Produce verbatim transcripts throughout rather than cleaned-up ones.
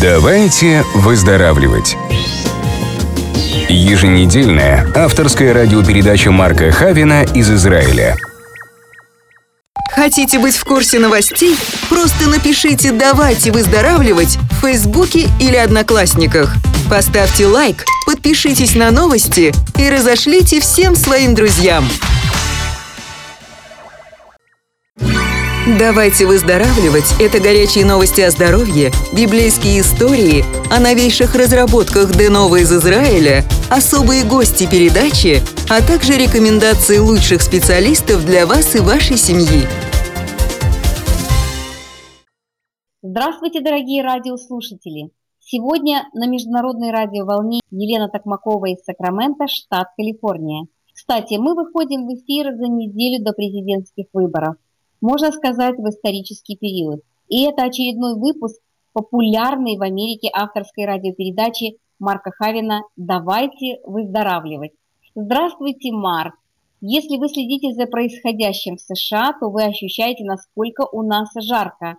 Давайте выздоравливать. Еженедельная авторская радиопередача Марка Хавина из Израиля. Хотите быть в курсе новостей? Просто напишите «Давайте выздоравливать» в Фейсбуке или Одноклассниках. Поставьте лайк, подпишитесь на новости и разошлите всем своим друзьям. «Давайте выздоравливать» — это горячие новости о здоровье, библейские истории, о новейших разработках DeNova из Израиля, особые гости передачи, а также рекомендации лучших специалистов для вас и вашей семьи. Здравствуйте, дорогие радиослушатели! Сегодня на международной радиоволне Елена Токмакова из Сакраменто, штат Калифорния. Кстати, мы выходим в эфир за неделю до президентских выборов. Можно сказать, в исторический период. И это очередной выпуск популярной в Америке авторской радиопередачи Марка Хавина «Давайте выздоравливать». Здравствуйте, Марк! Если вы следите за происходящим в США, то вы ощущаете, насколько у нас жарко.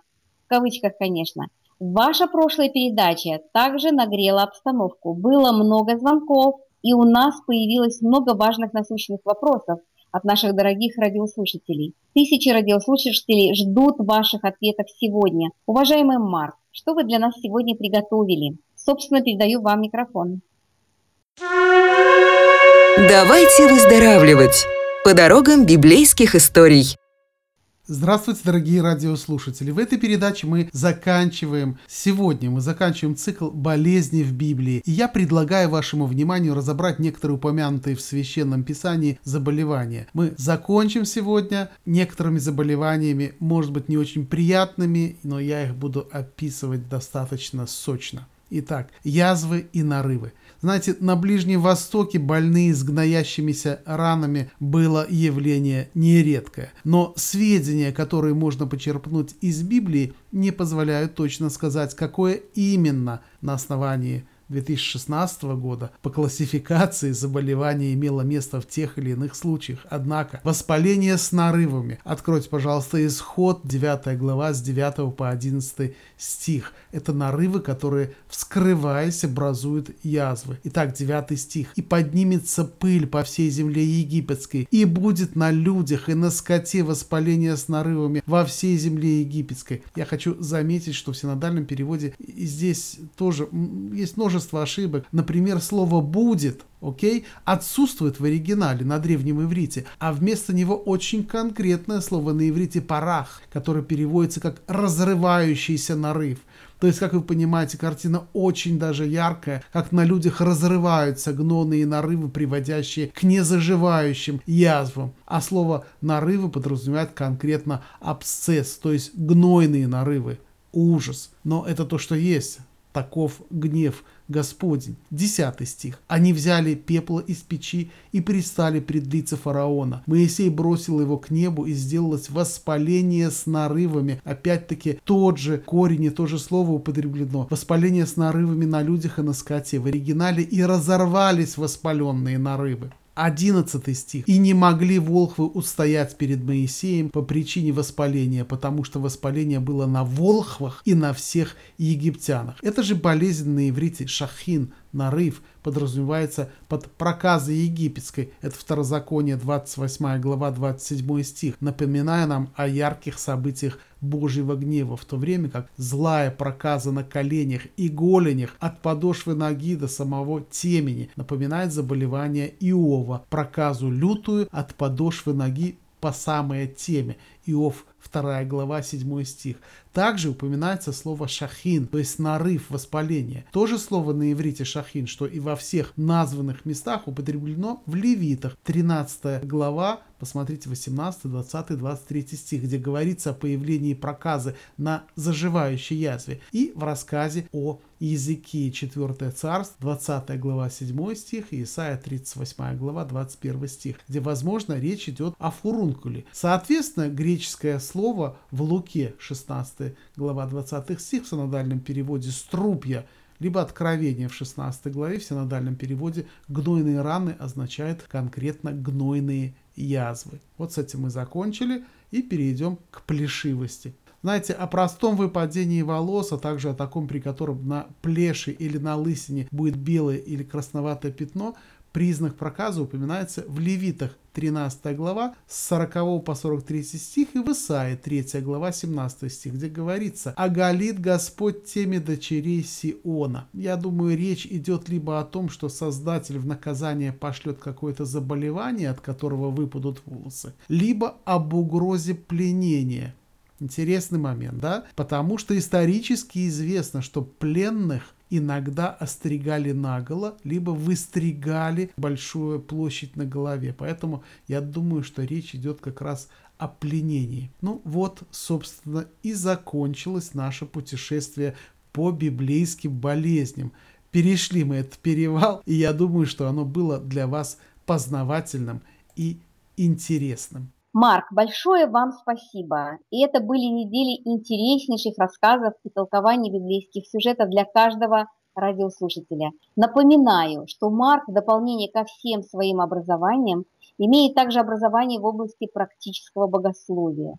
В кавычках, конечно. Ваша прошлая передача также нагрела обстановку. Было много звонков, и у нас появилось много важных насущных вопросов от наших дорогих радиослушателей. Тысячи радиослушателей ждут ваших ответов сегодня. Уважаемый Марк, что вы для нас сегодня приготовили? Собственно, передаю вам микрофон. Давайте выздоравливать. По дорогам библейских историй. Здравствуйте, дорогие радиослушатели! В этой передаче мы заканчиваем, сегодня мы заканчиваем цикл «Болезни в Библии». И я предлагаю вашему вниманию разобрать некоторые упомянутые в Священном Писании заболевания. Мы закончим сегодня некоторыми заболеваниями, может быть, не очень приятными, но я их буду описывать достаточно сочно. Итак, язвы и нарывы. Знаете, на Ближнем Востоке больные с гноящимися ранами было явление нередкое. Но сведения, которые можно почерпнуть из Библии, не позволяют точно сказать, какое именно на основании две тысячи шестнадцатого года по классификации заболевание имело место в тех или иных случаях. Однако, воспаление с нарывами. Откройте, пожалуйста, Исход, девятая глава, с девятого по одиннадцатый стих. Это нарывы, которые, вскрываясь, образуют язвы. Итак, девятый стих. «И поднимется пыль по всей земле египетской, и будет на людях и на скоте воспаление с нарывами во всей земле египетской». Я хочу заметить, что в синодальном переводе здесь тоже есть множество ошибок. Например, слово «будет», окей, отсутствует в оригинале на древнем иврите, а вместо него очень конкретное слово на иврите «парах», которое переводится как «разрывающийся нарыв». То есть, как вы понимаете, картина очень даже яркая, как на людях разрываются гнойные нарывы, приводящие к незаживающим язвам. А слово «нарывы» подразумевает конкретно абсцесс, то есть гнойные нарывы. Ужас. Но это то, что есть. Таков гнев Господень. Десятый стих. «Они взяли пепла из печи и пристали пред лица фараона. Моисей бросил его к небу, и сделалось воспаление с нарывами». Опять-таки тот же корень и то же слово употреблено. «Воспаление с нарывами на людях и на скоте». В оригинале «и разорвались воспаленные нарывы». одиннадцатый стих. «И не могли волхвы устоять перед Моисеем по причине воспаления, потому что воспаление было на волхвах и на всех египтянах». Это же болезнь на иврите «шахин», нарыв, подразумевается под проказой египетской. Это Второзаконие, двадцать восьмая глава, двадцать седьмой стих, напоминая нам о ярких событиях Божьего гнева, в то время как злая проказа на коленях и голенях от подошвы ноги до самого темени напоминает заболевание Иова, проказу лютую от подошвы ноги по самое теме. Иов, вторая глава, седьмой стих. Также упоминается слово «шахин», то есть нарыв, воспаление. То же слово на иврите «шахин», что и во всех названных местах употреблено в Левитах. тринадцатая глава, посмотрите, восемнадцатый, двадцатый, двадцать третий стих, где говорится о появлении проказы на заживающей язве. И в рассказе о языке Четвертое царство, двадцатая глава, седьмой стих, и Исаия, тридцать восьмая глава, двадцать первый стих, где, возможно, речь идет о фурункуле. Соответственно, греческое слово в Луке, шестнадцатая глава, двадцатый стих, в синодальном переводе «струпья», либо «Откровение» в шестнадцатой главе, в синодальном переводе «гнойные раны» означает конкретно гнойные язвы. Вот с этим мы закончили и перейдем к плешивости. Знаете, о простом выпадении волос, а также о таком, при котором на плеше или на лысине будет белое или красноватое пятно, признак проказа упоминается в Левитах тринадцатая глава с сорокового по сорок третий стих и в Исаии третья глава семнадцатый стих, где говорится: «Оголит Господь теми дочерей Сиона». Я думаю, речь идет либо о том, что Создатель в наказание пошлет какое-то заболевание, от которого выпадут волосы, либо об угрозе пленения. Интересный момент, да? Потому что исторически известно, что пленных иногда остригали наголо, либо выстригали большую площадь на голове. Поэтому я думаю, что речь идет как раз о пленении. Ну вот, собственно, и закончилось наше путешествие по библейским болезням. Перешли мы этот перевал, и я думаю, что оно было для вас познавательным и интересным. Марк, большое вам спасибо. И это были недели интереснейших рассказов и толкований библейских сюжетов для каждого радиослушателя. Напоминаю, что Марк в дополнение ко всем своим образованиям имеет также образование в области практического богословия.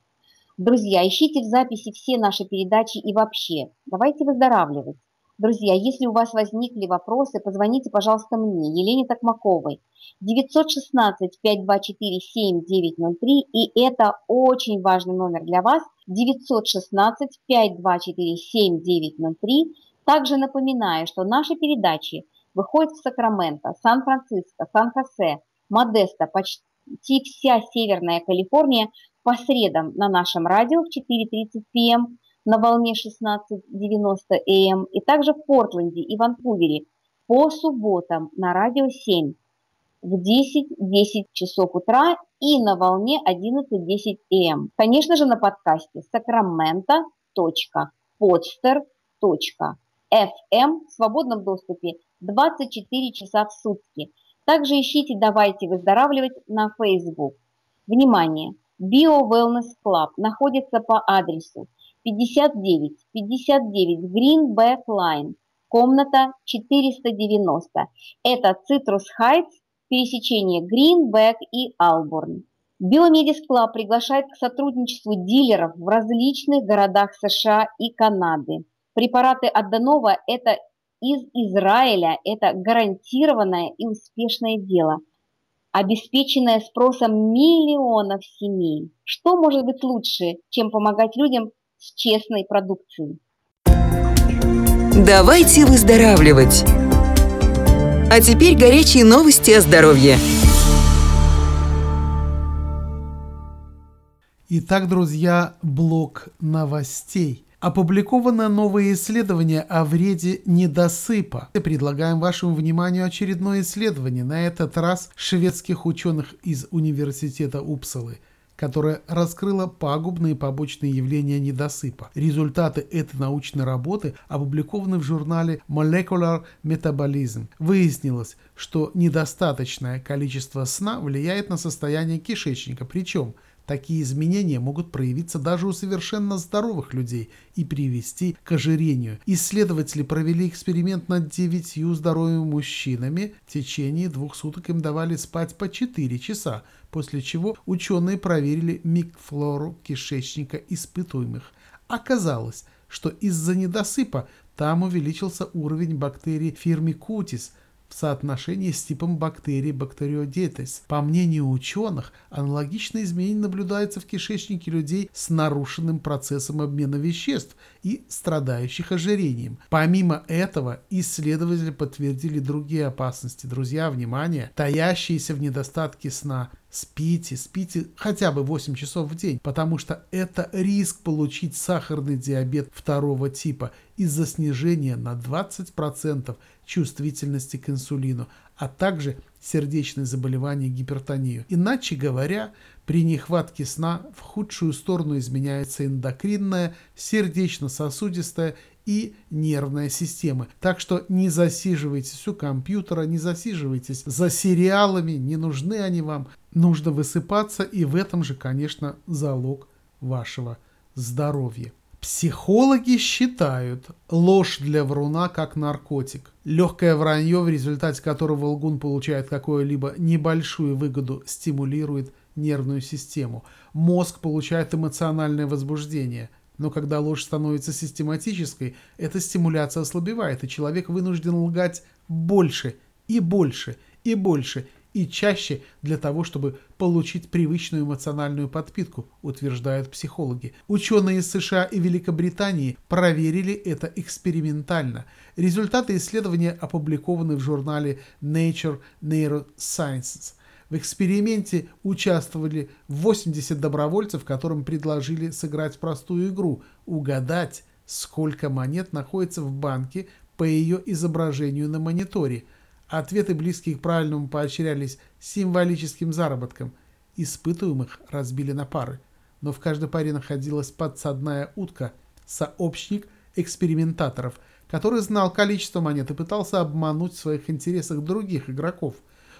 Друзья, ищите в записи все наши передачи и вообще, давайте выздоравливать. Друзья, если у вас возникли вопросы, позвоните, пожалуйста, мне, Елене Токмаковой, девять один шесть пять два четыре семь девять ноль три, и это очень важный номер для вас, девять один шесть пять два четыре семь девять ноль три. Также напоминаю, что наши передачи выходят в Сакраменто, Сан-Франциско, Сан-Хосе, Модесто, почти вся Северная Калифорния по средам на нашем радио в четыре тридцать пи эм. На волне шестнадцать девяносто а эм, и также в Портленде и Ванкувере по субботам на радио семь в десять десять часов утра и на волне одиннадцать десять а эм. Конечно же, на подкасте сакраменто точка подстер точка эф эм в свободном доступе двадцать четыре часа в сутки. Также ищите «Давайте выздоравливать» на Фейсбук. Внимание! Bio Wellness Club находится по адресу пятьдесят девять пятьдесят девять Greenback Line, комната четыреста девяносто. Это Citrus Heights, пересечение Greenback и Алборн. Bio Wellness Club приглашает к сотрудничеству дилеров в различных городах США и Канады. Препараты от DeNova – это из Израиля, это гарантированное и успешное дело, обеспеченное спросом миллионов семей. Что может быть лучше, чем помогать людям с честной продукцией? Давайте выздоравливать. А теперь горячие новости о здоровье. Итак, друзья, блок новостей. Опубликовано новое исследование о вреде недосыпа. Предлагаем вашему вниманию очередное исследование, на этот раз шведских ученых из университета Упсалы, которая раскрыла пагубные побочные явления недосыпа. Результаты этой научной работы опубликованы в журнале Molecular Metabolism. Выяснилось, что недостаточное количество сна влияет на состояние кишечника, причем такие изменения могут проявиться даже у совершенно здоровых людей и привести к ожирению. Исследователи провели эксперимент над девятью здоровыми мужчинами. В течение двух суток им давали спать по четыре часа, после чего ученые проверили микрофлору кишечника испытуемых. Оказалось, что из-за недосыпа там увеличился уровень бактерий Firmicutes в соотношении с типом бактерий Bacteroidetes. По мнению ученых, аналогичные изменения наблюдаются в кишечнике людей с нарушенным процессом обмена веществ и страдающих ожирением. Помимо этого, исследователи подтвердили другие опасности. Друзья, внимание! Таящиеся в недостатке сна. Спите, спите хотя бы восемь часов в день, потому что это риск получить сахарный диабет второго типа из-за снижения на двадцать процентов чувствительности к инсулину, а также сердечные заболевания, гипертонию. Иначе говоря, при нехватке сна в худшую сторону изменяется эндокринная, сердечно-сосудистая и нервная системы. Так что не засиживайтесь у компьютера, не засиживайтесь за сериалами, не нужны они вам. Нужно высыпаться, и в этом же, конечно, залог вашего здоровья. Психологи считают ложь для вруна как наркотик. Легкое вранье, в результате которого лгун получает какую-либо небольшую выгоду, стимулирует нервную систему. Мозг получает эмоциональное возбуждение. Но когда ложь становится систематической, эта стимуляция ослабевает, и человек вынужден лгать больше и больше и больше и чаще для того, чтобы получить привычную эмоциональную подпитку, утверждают психологи. Ученые из США и Великобритании проверили это экспериментально. Результаты исследования опубликованы в журнале Nature Neurosciences. В эксперименте участвовали восемьдесят добровольцев, которым предложили сыграть простую игру – угадать, сколько монет находится в банке по ее изображению на мониторе. Ответы, близкие к правильному, поощрялись символическим заработком. Испытуемых разбили на пары. Но в каждой паре находилась подсадная утка – сообщник экспериментаторов, который знал количество монет и пытался обмануть в своих интересах других игроков.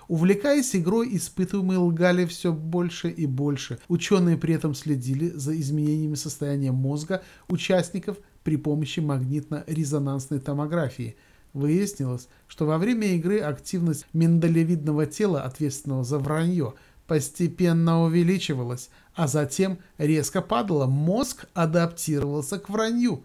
Увлекаясь игрой, испытуемые лгали все больше и больше. Ученые при этом следили за изменениями состояния мозга участников при помощи магнитно-резонансной томографии. Выяснилось, что во время игры активность миндалевидного тела, ответственного за вранье, постепенно увеличивалась, а затем резко падала. Мозг адаптировался к вранью.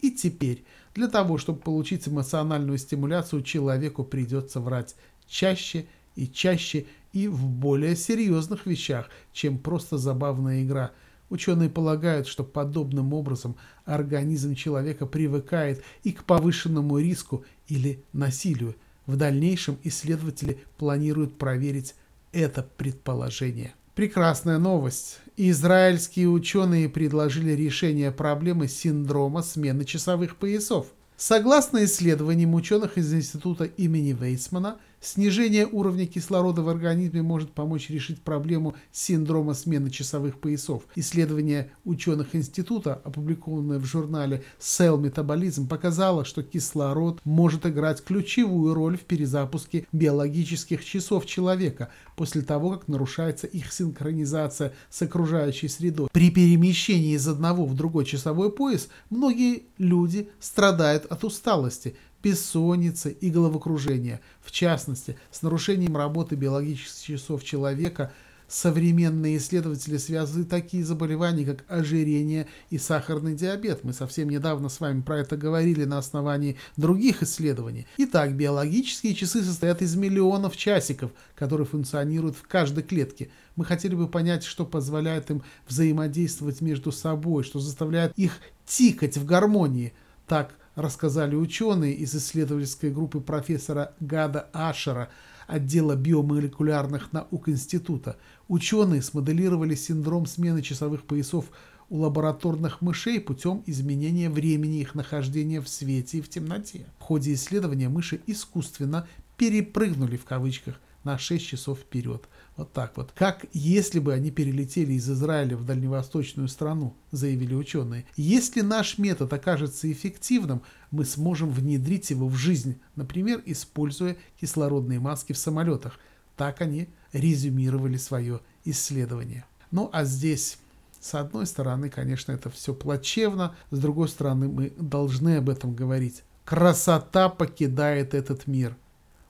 И теперь для того, чтобы получить эмоциональную стимуляцию, человеку придется врать чаще и чаще и в более серьезных вещах, чем просто забавная игра. Ученые полагают, что подобным образом организм человека привыкает и к повышенному риску или насилию. В дальнейшем исследователи планируют проверить это предположение. Прекрасная новость. Израильские ученые предложили решение проблемы синдрома смены часовых поясов. Согласно исследованиям ученых из института имени Вейцмана, снижение уровня кислорода в организме может помочь решить проблему синдрома смены часовых поясов. Исследование ученых института, опубликованное в журнале Cell Metabolism, показало, что кислород может играть ключевую роль в перезапуске биологических часов человека после того, как нарушается их синхронизация с окружающей средой. При перемещении из одного в другой часовой пояс многие люди страдают от усталости, бессонницы и головокружения. В частности, с нарушением работы биологических часов человека современные исследователи связывают такие заболевания, как ожирение и сахарный диабет. Мы совсем недавно с вами про это говорили на основании других исследований. Итак, биологические часы состоят из миллионов часиков, которые функционируют в каждой клетке. Мы хотели бы понять, что позволяет им взаимодействовать между собой, что заставляет их тикать в гармонии. Так рассказали ученые из исследовательской группы профессора Гада Ашера, отдела биомолекулярных наук института. Ученые смоделировали синдром смены часовых поясов у лабораторных мышей путем изменения времени их нахождения в свете и в темноте. В ходе исследования мыши искусственно «перепрыгнули» в кавычках на шесть часов вперед. Вот так вот. Как если бы они перелетели из Израиля в дальневосточную страну, заявили ученые. Если наш метод окажется эффективным, мы сможем внедрить его в жизнь, например, используя кислородные маски в самолетах. Так они резюмировали свое исследование. Ну а здесь, с одной стороны, конечно, это все плачевно, с другой стороны, мы должны об этом говорить. Красота покидает этот мир.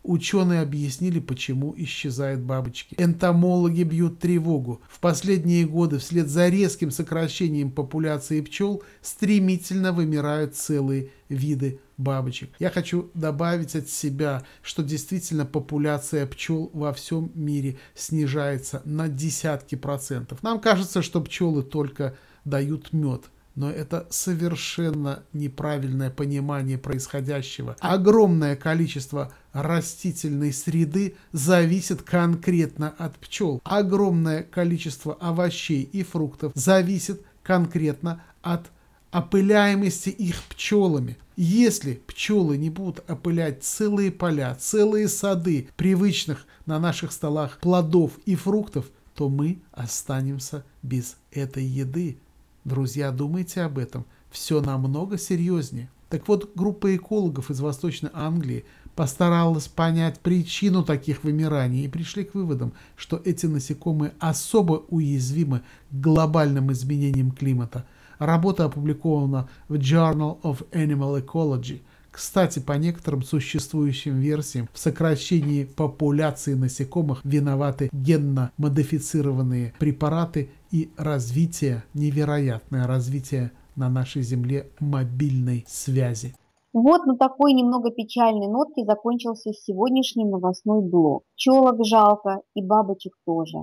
Ученые объяснили, почему исчезают бабочки. Энтомологи бьют тревогу. В последние годы вслед за резким сокращением популяции пчел стремительно вымирают целые виды бабочек. Я хочу добавить от себя, что действительно популяция пчел во всем мире снижается на десятки процентов. Нам кажется, что пчелы только дают мед. Но это совершенно неправильное понимание происходящего. Огромное количество растительной среды зависит конкретно от пчел. Огромное количество овощей и фруктов зависит конкретно от опыляемости их пчелами. Если пчелы не будут опылять целые поля, целые сады привычных на наших столах плодов и фруктов, то мы останемся без этой еды. Друзья, думайте об этом. Все намного серьезнее. Так вот, группа экологов из Восточной Англии постаралась понять причину таких вымираний и пришли к выводам, что эти насекомые особо уязвимы к глобальным изменениям климата. Работа опубликована в Journal of Animal Ecology. Кстати, по некоторым существующим версиям, в сокращении популяции насекомых виноваты генно-модифицированные препараты и развитие, невероятное развитие на нашей земле мобильной связи. Вот на такой немного печальной нотке закончился сегодняшний новостной блок. Пчелок жалко и бабочек тоже.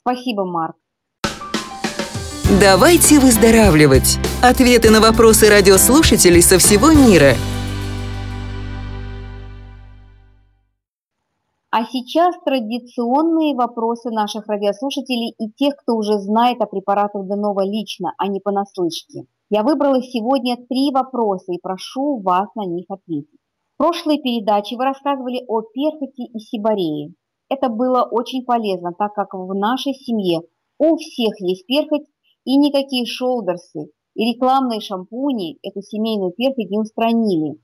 Спасибо, Марк. Давайте выздоравливать. Ответы на вопросы радиослушателей со всего мира. А сейчас традиционные вопросы наших радиослушателей и тех, кто уже знает о препаратах Денова лично, а не понаслышке. Я выбрала сегодня три вопроса и прошу вас на них ответить. В прошлой передаче вы рассказывали о перхоти и сиборее. Это было очень полезно, так как в нашей семье у всех есть перхоть, и никакие шолдерсы и рекламные шампуни эту семейную перхоть не устранили.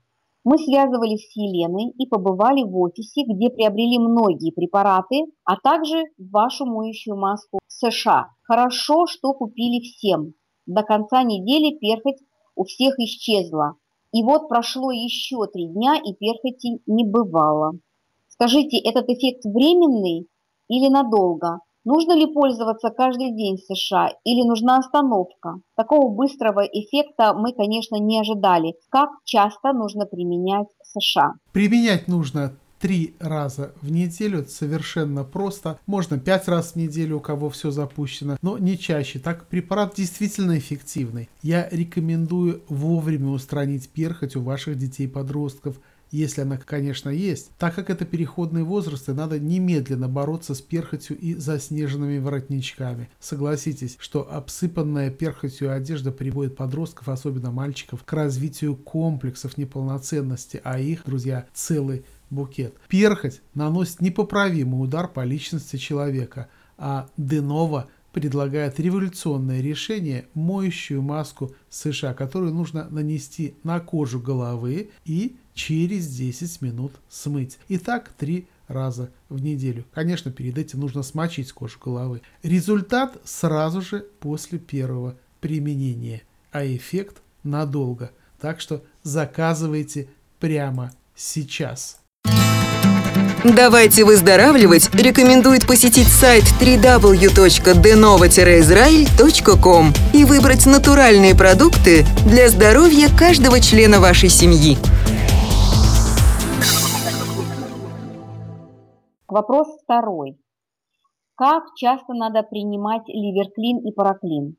Мы связывались с Еленой и побывали в офисе, где приобрели многие препараты, а также вашу моющую маску в США. Хорошо, что купили всем. До конца недели перхоть у всех исчезла. И вот прошло еще три дня, и перхоти не бывало. Скажите, этот эффект временный или надолго? Нужно ли пользоваться каждый день в США или нужна остановка? Такого быстрого эффекта мы, конечно, не ожидали. Как часто нужно применять в США? Применять нужно три раза в неделю, это совершенно просто. Можно пять раз в неделю, у кого все запущено, но не чаще. Так препарат действительно эффективный. Я рекомендую вовремя устранить перхоть у ваших детей-подростков, если она, конечно, есть. Так как это переходные возрасты, надо немедленно бороться с перхотью и заснеженными воротничками. Согласитесь, что обсыпанная перхотью одежда приводит подростков, особенно мальчиков, к развитию комплексов неполноценности, а их, друзья, целый букет. Перхоть наносит непоправимый удар по личности человека, а Денова предлагает революционное решение – моющую маску США, которую нужно нанести на кожу головы и через десять минут смыть. И так три раза в неделю. Конечно, перед этим нужно смочить кожу головы. Результат сразу же после первого применения, а эффект надолго. Так что заказывайте прямо сейчас. Давайте выздоравливать рекомендует посетить сайт дабл ю дабл ю дабл ю точка денова дефис израиль точка ком и выбрать натуральные продукты для здоровья каждого члена вашей семьи. Вопрос второй. Как часто надо принимать ливерклин и параклин?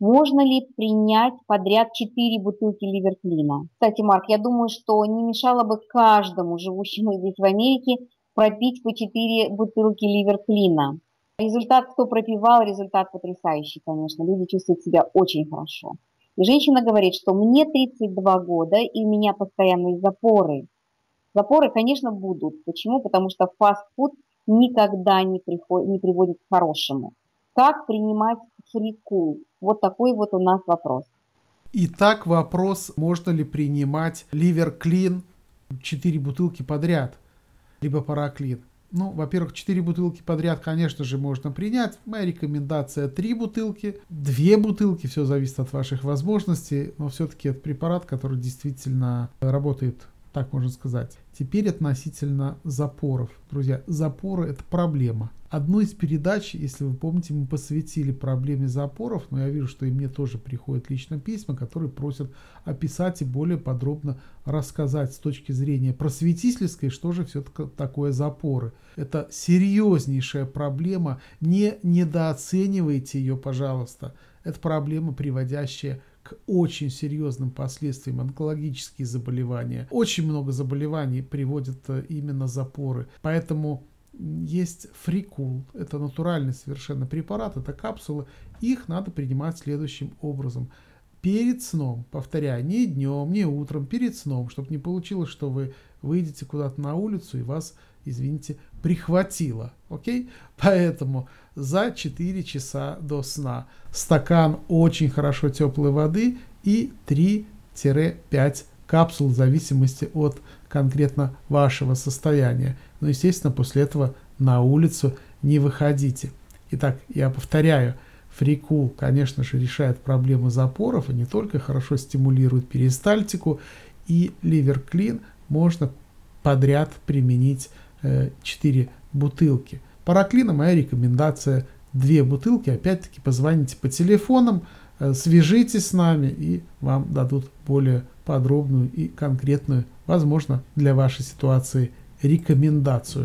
Можно ли принять подряд четыре бутылки ливерклина? Кстати, Марк, я думаю, что не мешало бы каждому, живущему здесь в Америке, пропить по четыре бутылки ливерклина. Результат, кто пропивал, результат потрясающий, конечно. Люди чувствуют себя очень хорошо. И женщина говорит, что мне тридцать два года, и у меня постоянные запоры. Запоры, конечно, будут. Почему? Потому что фастфуд никогда не, приход... не приводит к хорошему. Как принимать фрику? Вот такой вот у нас вопрос. Итак, вопрос, можно ли принимать ливерклин четыре бутылки подряд, либо параклин. Ну, во-первых, четыре бутылки подряд, конечно же, можно принять. Моя рекомендация – три бутылки, две бутылки, все зависит от ваших возможностей, но все-таки это препарат, который действительно работает, так можно сказать. Теперь относительно запоров. Друзья, запоры – это проблема. Одну из передач, если вы помните, мы посвятили проблеме запоров, но я вижу, что и мне тоже приходят лично письма, которые просят описать и более подробно рассказать с точки зрения просветительской, что же все-таки такое запоры. Это серьезнейшая проблема, не недооценивайте ее, пожалуйста. Это проблема, приводящая к очень серьезным последствиям, онкологические заболевания. Очень много заболеваний приводят именно запоры. Поэтому есть фрикул, это натуральный совершенно препарат, это капсулы. Их надо принимать следующим образом. Перед сном, повторяю, не днем, не утром, перед сном, чтобы не получилось, что вы выйдете куда-то на улицу и вас, извините, прихватило. Окей? Поэтому за четыре часа до сна стакан очень хорошо теплой воды и три-пять капсул в зависимости от конкретно вашего состояния. Но, естественно, после этого на улицу не выходите. Итак, я повторяю, фрикул, конечно же, решает проблему запоров и не только хорошо стимулирует перистальтику, и ливерклин можно подряд применить четыре бутылки. Параклина моя рекомендация две бутылки. Опять-таки позвоните по телефонам, свяжитесь с нами, и вам дадут более подробную и конкретную, возможно, для вашей ситуации рекомендацию.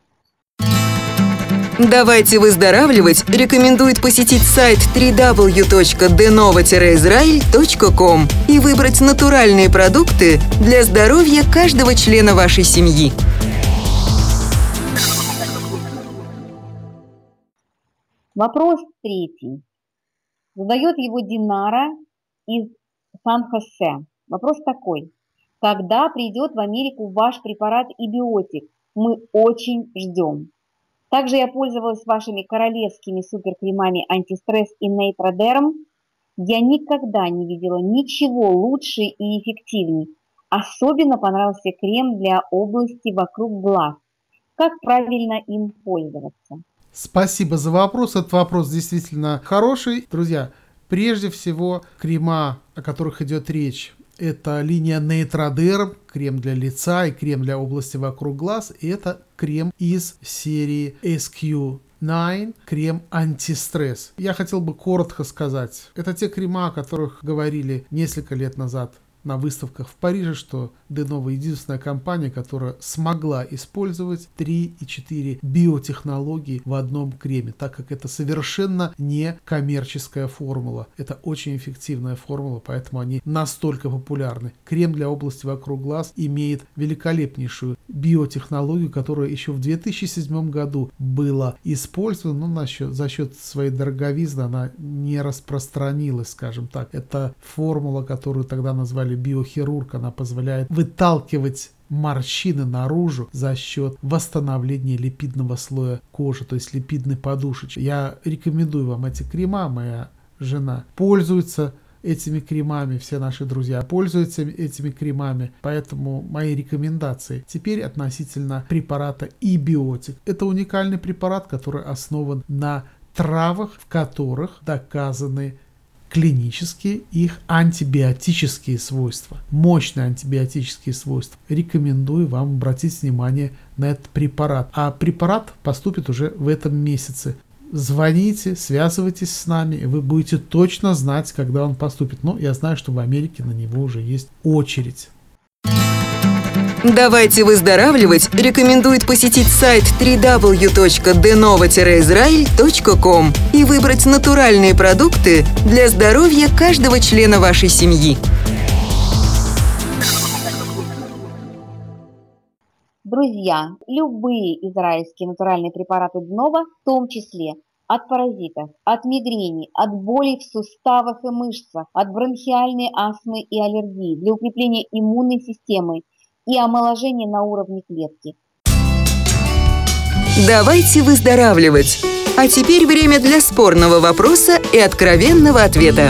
«Давайте выздоравливать» рекомендует посетить сайт дабл ю дабл ю дабл ю точка денова дефис израиль точка ком и выбрать натуральные продукты для здоровья каждого члена вашей семьи. Вопрос третий. Задает его Динара из Сан-Хосе. Вопрос такой. Когда придет в Америку ваш препарат Ибиотик? Мы очень ждем. Также я пользовалась вашими королевскими суперкремами антистресс и нейтродерм. Я никогда не видела ничего лучше и эффективнее. Особенно понравился крем для области вокруг глаз. Как правильно им пользоваться? Спасибо за вопрос. Этот вопрос действительно хороший. Друзья, прежде всего, крема, о которых идет речь, это линия Нейтродерм, крем для лица и крем для области вокруг глаз. И это крем из серии эс кью девять, крем антистресс. Я хотел бы коротко сказать. Это те крема, о которых говорили несколько лет назад на выставках в Париже, что DeNova единственная компания, которая смогла использовать три и четыре биотехнологии в одном креме, так как это совершенно не коммерческая формула. Это очень эффективная формула, поэтому они настолько популярны. Крем для области вокруг глаз имеет великолепнейшую биотехнологию, которая еще в две тысячи седьмом году была использована, но за счет своей дороговизны она не распространилась, скажем так. Это формула, которую тогда назвали биохирург, она позволяет выталкивать морщины наружу за счет восстановления липидного слоя кожи, то есть липидной подушечки. Я рекомендую вам эти крема, моя жена пользуется этими кремами, все наши друзья пользуются этими кремами, поэтому мои рекомендации. Теперь относительно препарата Ибиотик. Это уникальный препарат, который основан на травах, в которых доказаны клинические их антибиотические свойства, мощные антибиотические свойства. Рекомендую вам обратить внимание на этот препарат. А препарат поступит уже в этом месяце. Звоните, связывайтесь с нами, и вы будете точно знать, когда он поступит. Но я знаю, что в Америке на него уже есть очередь. «Давайте выздоравливать» рекомендует посетить сайт дабл ю дабл ю дабл ю точка денова дефис израиль точка ком и выбрать натуральные продукты для здоровья каждого члена вашей семьи. Друзья, любые израильские натуральные препараты DeNova, в том числе от паразитов, от мигрени, от болей в суставах и мышцах, от бронхиальной астмы и аллергии, для укрепления иммунной системы и омоложение на уровне клетки. Давайте выздоравливать. А теперь время для спорного вопроса и откровенного ответа.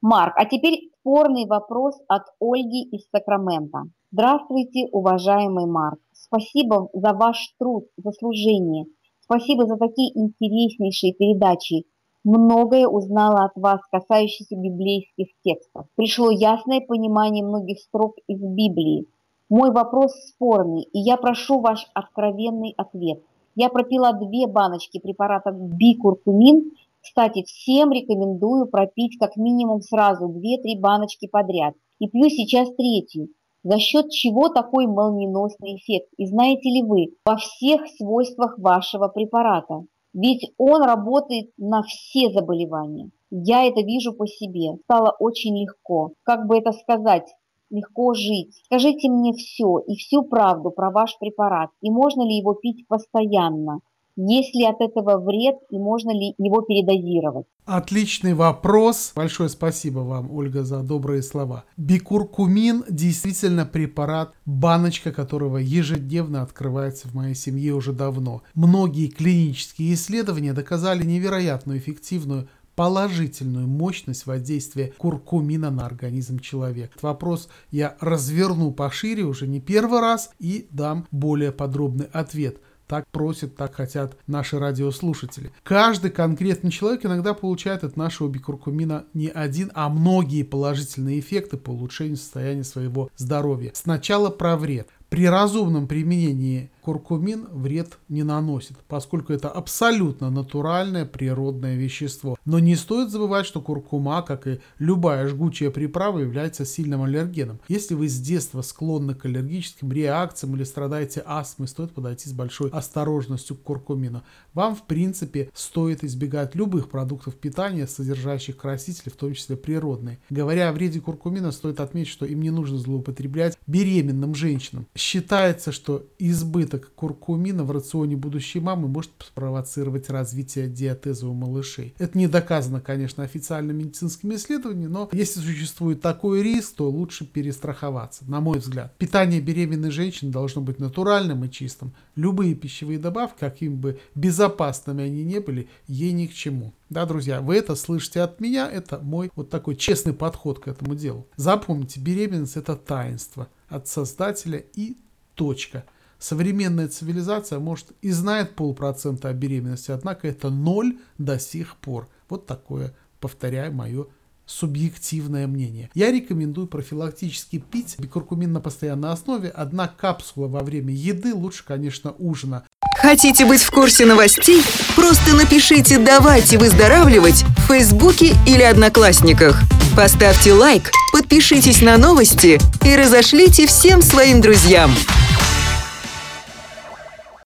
Марк, а теперь спорный вопрос от Ольги из Сакраменто. Здравствуйте, уважаемый Марк. Спасибо за ваш труд, за служение. Спасибо за такие интереснейшие передачи. Многое узнала от вас, касающееся библейских текстов. Пришло ясное понимание многих строк из Библии. Мой вопрос спорный, и я прошу ваш откровенный ответ. Я пропила две баночки препаратов би-куркумин. Кстати, всем рекомендую пропить как минимум сразу две-три баночки подряд. И пью сейчас третью. За счет чего такой молниеносный эффект? И знаете ли вы во всех свойствах вашего препарата? Ведь он работает на все заболевания. Я это вижу по себе. Стало очень легко. Как бы это сказать? Легко жить. Скажите мне все и всю правду про ваш препарат. И можно ли его пить постоянно? Есть ли от этого вред и можно ли его передозировать? Отличный вопрос. Большое спасибо вам, Ольга, за добрые слова. Бикуркумин действительно препарат, баночка которого ежедневно открывается в моей семье уже давно. Многие клинические исследования доказали невероятную эффективную положительную мощность воздействия куркумина на организм человека. Этот вопрос я разверну пошире уже не первый раз и дам более подробный ответ. Так просят, так хотят наши радиослушатели. Каждый конкретный человек иногда получает от нашего бикуркумина не один, а многие положительные эффекты по улучшению состояния своего здоровья. Сначала про вред. при разумном применении куркумин вред не наносит, поскольку это абсолютно натуральное природное вещество. Но не стоит забывать, что куркума, как и любая жгучая приправа, является сильным аллергеном. Если вы с детства склонны к аллергическим реакциям или страдаете астмой, стоит подойти с большой осторожностью к куркумину. Вам, в принципе, стоит избегать любых продуктов питания, содержащих красители, в том числе природные. Говоря о вреде куркумина, стоит отметить, что им не нужно злоупотреблять беременным женщинам. Считается, что избыток куркумина в рационе будущей мамы может спровоцировать развитие диатеза у малышей. Это не доказано, конечно, официальными медицинскими исследованиями, но если существует такой риск, то лучше перестраховаться, на мой взгляд. Питание беременной женщины должно быть натуральным и чистым. Любые пищевые добавки, какими бы безопасными они ни были, ей ни к чему. Да, друзья, вы это слышите от меня, это мой вот такой честный подход к этому делу. Запомните, беременность — это таинство от Создателя и точка. Современная цивилизация, может, и знает полпроцента о беременности, однако это ноль до сих пор. Вот такое, повторяю, мое субъективное мнение. Я рекомендую профилактически пить бикуркумин на постоянной основе. Одна капсула во время еды, лучше, конечно, ужина. Хотите быть в курсе новостей? Просто напишите «Давайте выздоравливать» в Фейсбуке или Одноклассниках. Поставьте лайк, подпишитесь на новости и разошлите всем своим друзьям.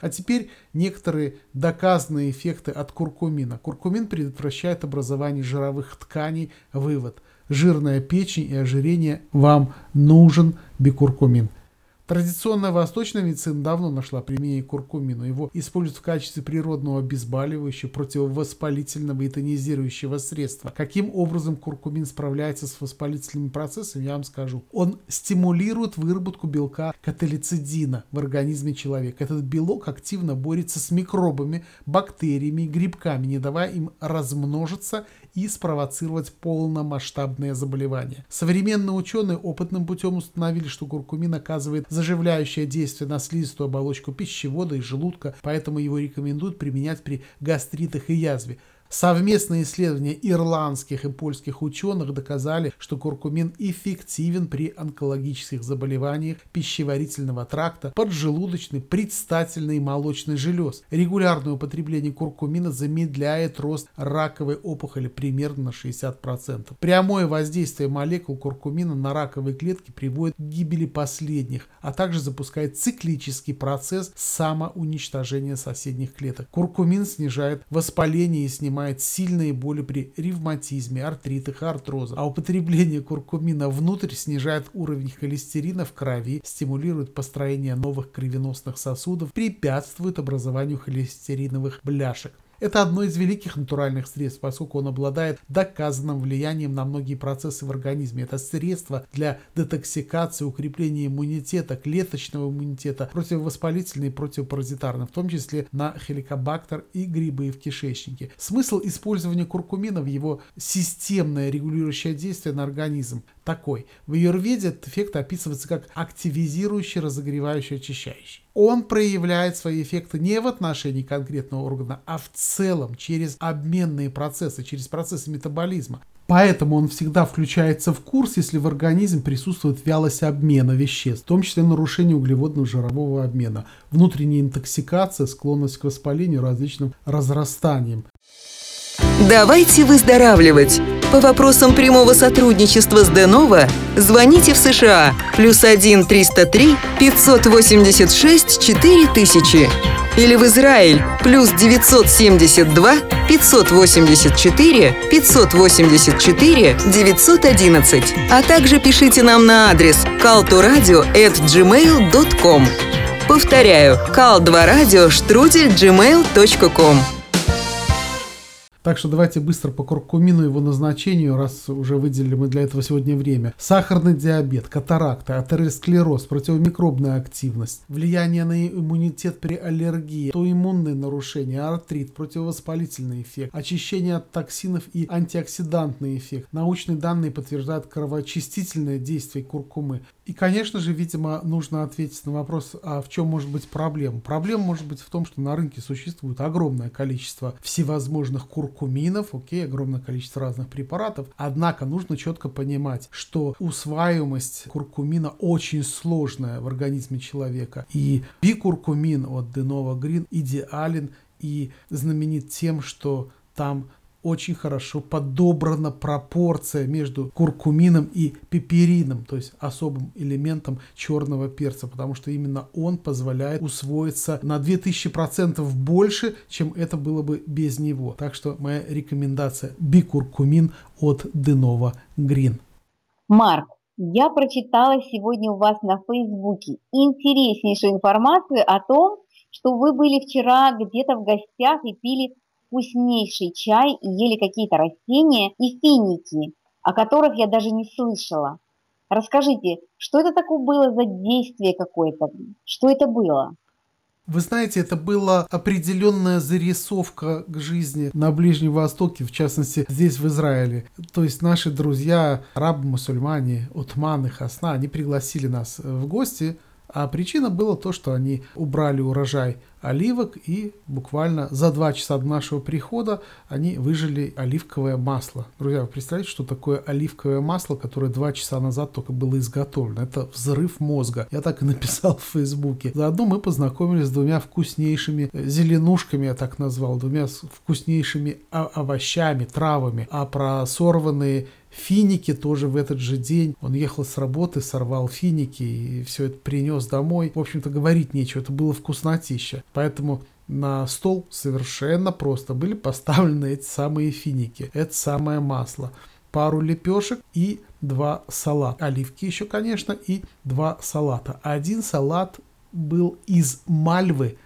А теперь некоторые доказанные эффекты от куркумина. Куркумин предотвращает образование жировых тканей. Вывод. Жирная печень и ожирение. Вам нужен бикуркумин. Традиционная восточная медицина давно нашла применение куркумину. Его используют в качестве природного обезболивающего, противовоспалительного и тонизирующего средства. Каким образом куркумин справляется с воспалительными процессами, я вам скажу. Он стимулирует выработку белка католицидина в организме человека. Этот белок активно борется с микробами, бактериями, грибками, не давая им размножиться и спровоцировать полномасштабное заболевание. Современные ученые опытным путем установили, что куркумин оказывает заживляющее действие на слизистую оболочку пищевода и желудка, поэтому его рекомендуют применять при гастритах и язве. Совместные исследования ирландских и польских ученых доказали, что куркумин эффективен при онкологических заболеваниях пищеварительного тракта, поджелудочной, предстательной и молочной желез. Регулярное употребление куркумина замедляет рост раковой опухоли примерно на шестьдесят процентов. Прямое воздействие молекул куркумина на раковые клетки приводит к гибели последних, а также запускает циклический процесс самоуничтожения соседних клеток. Куркумин снижает воспаление и снимает сильные боли при ревматизме, артритах, артрозах. А употребление куркумина внутрь снижает уровень холестерина в крови, стимулирует построение новых кровеносных сосудов, препятствует образованию холестериновых бляшек. Это одно из великих натуральных средств, поскольку он обладает доказанным влиянием на многие процессы в организме. Это средство для детоксикации, укрепления иммунитета, клеточного иммунитета, противовоспалительный и противопаразитарный, в том числе на хеликобактер и грибы в кишечнике. Смысл использования куркумина в его системное регулирующее действие на организм такой. В аюрведе этот эффект описывается как активизирующий, разогревающий, очищающий. Он проявляет свои эффекты не в отношении конкретного органа, а в целом через обменные процессы, через процессы метаболизма. Поэтому он всегда включается в курс, если в организме присутствует вялость обмена веществ, в том числе нарушение углеводно-жирового обмена, внутренняя интоксикация, склонность к воспалению, различным разрастаниям. Давайте выздоравливать! По вопросам прямого сотрудничества с DeNova звоните в США плюс один триста три пятьсот восемьдесят шесть четыре тысячи или в Израиль плюс девятьсот семьдесят два пятьсот восемьдесят четыре пятьсот восемьдесят четыре девятьсот одиннадцать, а также пишите нам на адрес калтурадио эт джимейл точка ком. Повторяю, калтурадио эт джимейл точка ком. Так что давайте быстро по куркумину и его назначению, раз уже выделили мы для этого сегодня время. Сахарный диабет, катаракта, атеросклероз, противомикробная активность, влияние на иммунитет при аллергии, аутоиммунные нарушения, артрит, противовоспалительный эффект, очищение от токсинов и антиоксидантный эффект. Научные данные подтверждают кровоочистительное действие куркумы. И, конечно же, видимо, нужно ответить на вопрос, а в чем может быть проблема? Проблема может быть в том, что на рынке существует огромное количество всевозможных куркумин, куркуминов, окей, огромное количество разных препаратов. Однако нужно четко понимать, что усваиваемость куркумина очень сложная в организме человека. И би-куркумин от Denova Green идеален и знаменит тем, что там очень хорошо подобрана пропорция между куркумином и пеперином, то есть особым элементом черного перца, потому что именно он позволяет усвоиться на две тысячи процентов больше, чем это было бы без него. Так что моя рекомендация – би-куркумин от Denova Green. Марк, я прочитала сегодня у вас на Фейсбуке интереснейшую информацию о том, что вы были вчера где-то в гостях и пили вкуснейший чай и ели какие-то растения и финики, о которых я даже не слышала. Расскажите, что это такое было за действие какое-то? Что это было? Вы знаете, это была определенная зарисовка к жизни на Ближнем Востоке, в частности, здесь, в Израиле. То есть наши друзья, арабы, мусульмане, отманы, хасна, они пригласили нас в гости. А причина была то, что они убрали урожай оливок, и буквально за два часа до нашего прихода они выжили оливковое масло. Друзья, вы представляете, что такое оливковое масло, которое два часа назад только было изготовлено? Это взрыв мозга. Я так и написал в Фейсбуке. Заодно мы познакомились с двумя вкуснейшими зеленушками, я так назвал, двумя вкуснейшими овощами, травами. А про сорванные финики тоже в этот же день. Он ехал с работы, сорвал финики и все это принес домой. В общем-то, говорить нечего, это было вкуснотища. Поэтому на стол совершенно просто были поставлены эти самые финики, это самое масло, пару лепешек и два салата. Оливки еще, конечно, и два салата. Один салат был из мальвы,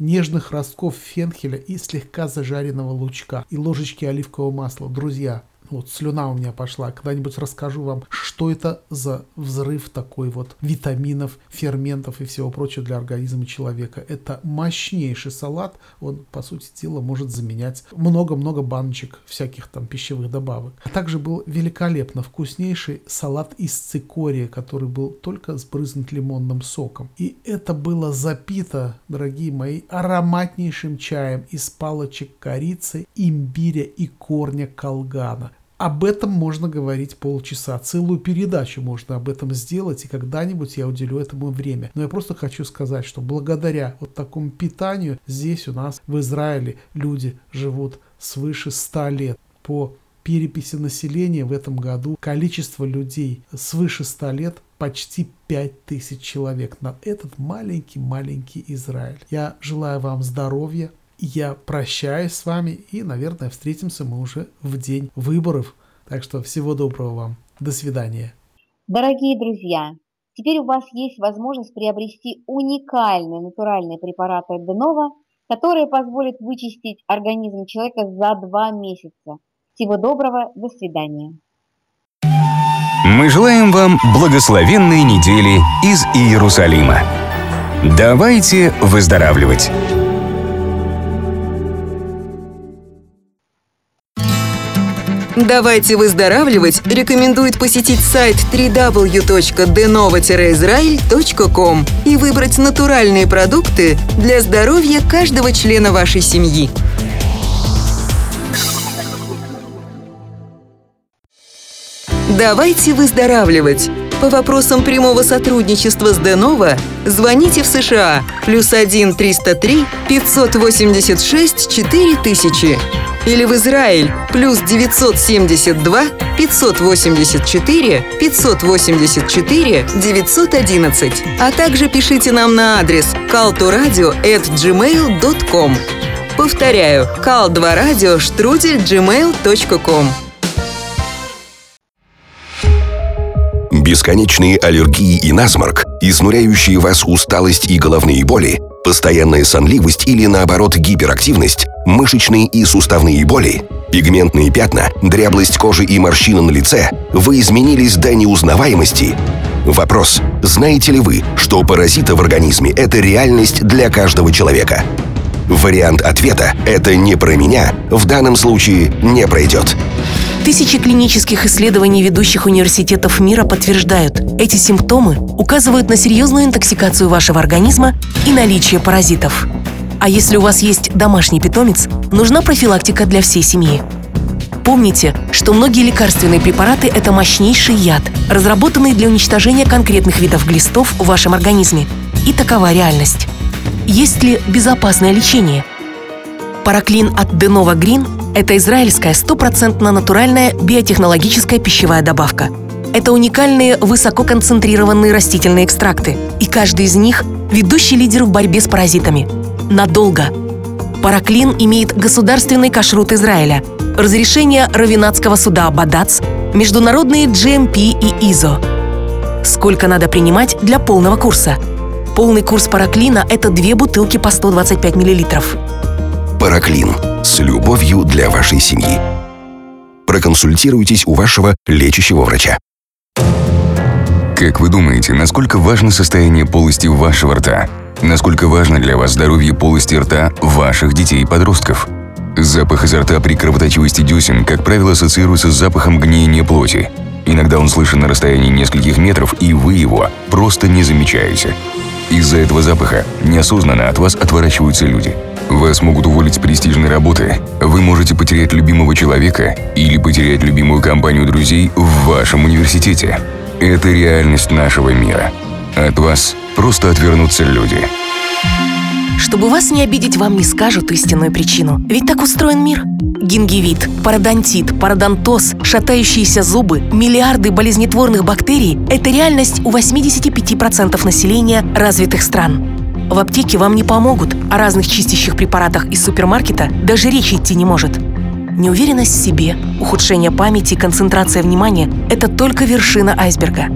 нежных ростков фенхеля и слегка зажаренного лучка и ложечки оливкового масла. Друзья, вот слюна у меня пошла. Когда-нибудь расскажу вам, что это за взрыв такой вот витаминов, ферментов и всего прочего для организма человека. Это мощнейший салат. Он, по сути дела, может заменять много-много баночек всяких там пищевых добавок. А также был великолепно вкуснейший салат из цикория, который был только сбрызнут лимонным соком. И это было запито, дорогие мои, ароматнейшим чаем из палочек корицы, имбиря и корня колгана. Об этом можно говорить полчаса, целую передачу можно об этом сделать, и когда-нибудь я уделю этому время. Но я просто хочу сказать, что благодаря вот такому питанию здесь у нас в Израиле люди живут свыше ста лет. По переписи населения в этом году количество людей свыше ста лет почти пять тысяч человек на этот маленький-маленький Израиль. Я желаю вам здоровья. Я прощаюсь с вами и, наверное, встретимся мы уже в день выборов. Так что всего доброго вам. До свидания. Дорогие друзья, теперь у вас есть возможность приобрести уникальные натуральные препараты Denova, которые позволят вычистить организм человека за два месяца. Всего доброго. До свидания. Мы желаем вам благословенной недели из Иерусалима. Давайте выздоравливать. «Давайте выздоравливать» рекомендует посетить сайт дабл ю дабл ю дабл ю точка денова дефис израиль точка ком и выбрать натуральные продукты для здоровья каждого члена вашей семьи. «Давайте выздоравливать». По вопросам прямого сотрудничества с Denova звоните в США плюс один триста три пятьсот восемьдесят шесть четыре тысячи. Или в Израиль плюс девятьсот семьдесят два пятьсот восемьдесят четыре пятьсот восемьдесят четыре девятьсот одиннадцать. А также пишите нам на адрес калтурадио эт джимейл точка ком. Повторяю, калтурадио эт джимейл точка ком. Бесконечные аллергии и насморк, изнуряющие вас усталость и головные боли, постоянная сонливость или, наоборот, гиперактивность, мышечные и суставные боли, пигментные пятна, дряблость кожи и морщины на лице – вы изменились до неузнаваемости. Вопрос: знаете ли вы, что паразиты в организме – это реальность для каждого человека? Вариант ответа «это не про меня» в данном случае не пройдет. Тысячи клинических исследований ведущих университетов мира подтверждают, эти симптомы указывают на серьезную интоксикацию вашего организма и наличие паразитов. А если у вас есть домашний питомец, нужна профилактика для всей семьи. Помните, что многие лекарственные препараты – это мощнейший яд, разработанный для уничтожения конкретных видов глистов в вашем организме. И такова реальность. Есть ли безопасное лечение? Параклин от DeNova Green – это израильская стопроцентно натуральная биотехнологическая пищевая добавка. Это уникальные высококонцентрированные растительные экстракты, и каждый из них – ведущий лидер в борьбе с паразитами. Надолго. Параклин имеет государственный кашрут Израиля, разрешение Равенатского суда Бадац, международные джи эм пи и ай эс о. Сколько надо принимать для полного курса? Полный курс параклина – это две бутылки по сто двадцать пять миллилитров. Параклин. С любовью для вашей семьи. Проконсультируйтесь у вашего лечащего врача. Как вы думаете, насколько важно состояние полости вашего рта? Насколько важно для вас здоровье полости рта ваших детей и подростков? Запах изо рта при кровоточивости десен, как правило, ассоциируется с запахом гниения плоти. Иногда он слышен на расстоянии нескольких метров, и вы его просто не замечаете. Из-за этого запаха неосознанно от вас отворачиваются люди. Вас могут уволить с престижной работы, вы можете потерять любимого человека или потерять любимую компанию друзей в вашем университете. Это реальность нашего мира. От вас просто отвернутся люди. Чтобы вас не обидеть, вам не скажут истинную причину. Ведь так устроен мир. Гингивит, пародонтит, пародонтоз, шатающиеся зубы, миллиарды болезнетворных бактерий – это реальность у восемьдесят пять процентов населения развитых стран. В аптеке вам не помогут, о разных чистящих препаратах из супермаркета даже речи идти не может. Неуверенность в себе, ухудшение памяти и концентрация внимания – это только вершина айсберга.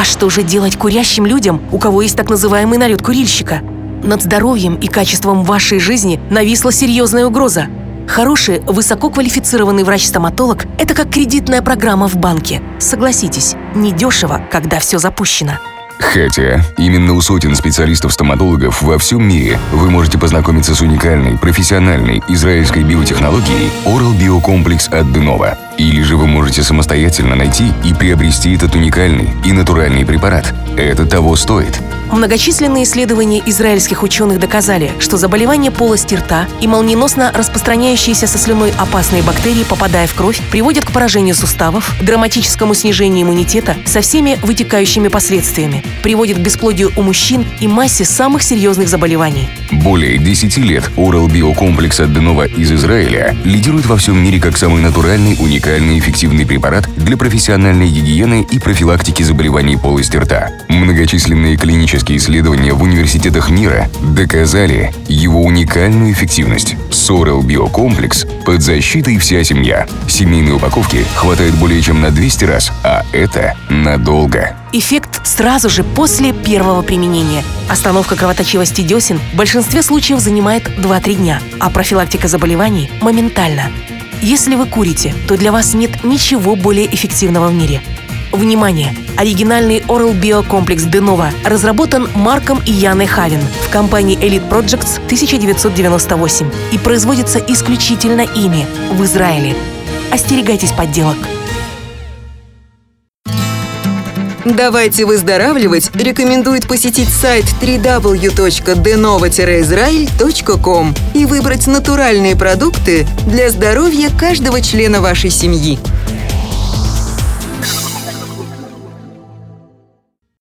А что же делать курящим людям, у кого есть так называемый налет курильщика? Над здоровьем и качеством вашей жизни нависла серьезная угроза. Хороший, высококвалифицированный врач-стоматолог – это как кредитная программа в банке. Согласитесь, недешево, когда все запущено. Хотя именно у сотен специалистов-стоматологов во всем мире вы можете познакомиться с уникальной, профессиональной израильской биотехнологией Oral BioComplex от DeNova. Или же вы можете самостоятельно найти и приобрести этот уникальный и натуральный препарат. Это того стоит. Многочисленные исследования израильских ученых доказали, что заболевания полости рта и молниеносно распространяющиеся со слюной опасные бактерии, попадая в кровь, приводят к поражению суставов, драматическому снижению иммунитета со всеми вытекающими последствиями, приводят к бесплодию у мужчин и массе самых серьезных заболеваний. Более десяти лет Oral BioComplex от DeNova из Израиля лидирует во всем мире как самый натуральный, уникальный, эффективный препарат для профессиональной гигиены и профилактики заболеваний полости рта. Многочисленные клинические исследования в университетах мира доказали его уникальную эффективность. С Oral BioComplex под защитой вся семья. Семейной упаковки хватает более чем на двести раз, а это надолго. Эффект сразу же после первого применения. Остановка кровоточивости десен в большинстве случаев занимает два-три дня, а профилактика заболеваний – моментально. Если вы курите, то для вас нет ничего более эффективного в мире. Внимание! Оригинальный Oral BioComplex DeNova разработан Марком и Яной Хавин в компании Elite Projects тысяча девятьсот девяносто восемь и производится исключительно ими в Израиле. Остерегайтесь подделок. «Давайте выздоравливать» рекомендует посетить сайт дабл ю дабл ю дабл ю точка денова дефис израиль точка ком и выбрать натуральные продукты для здоровья каждого члена вашей семьи.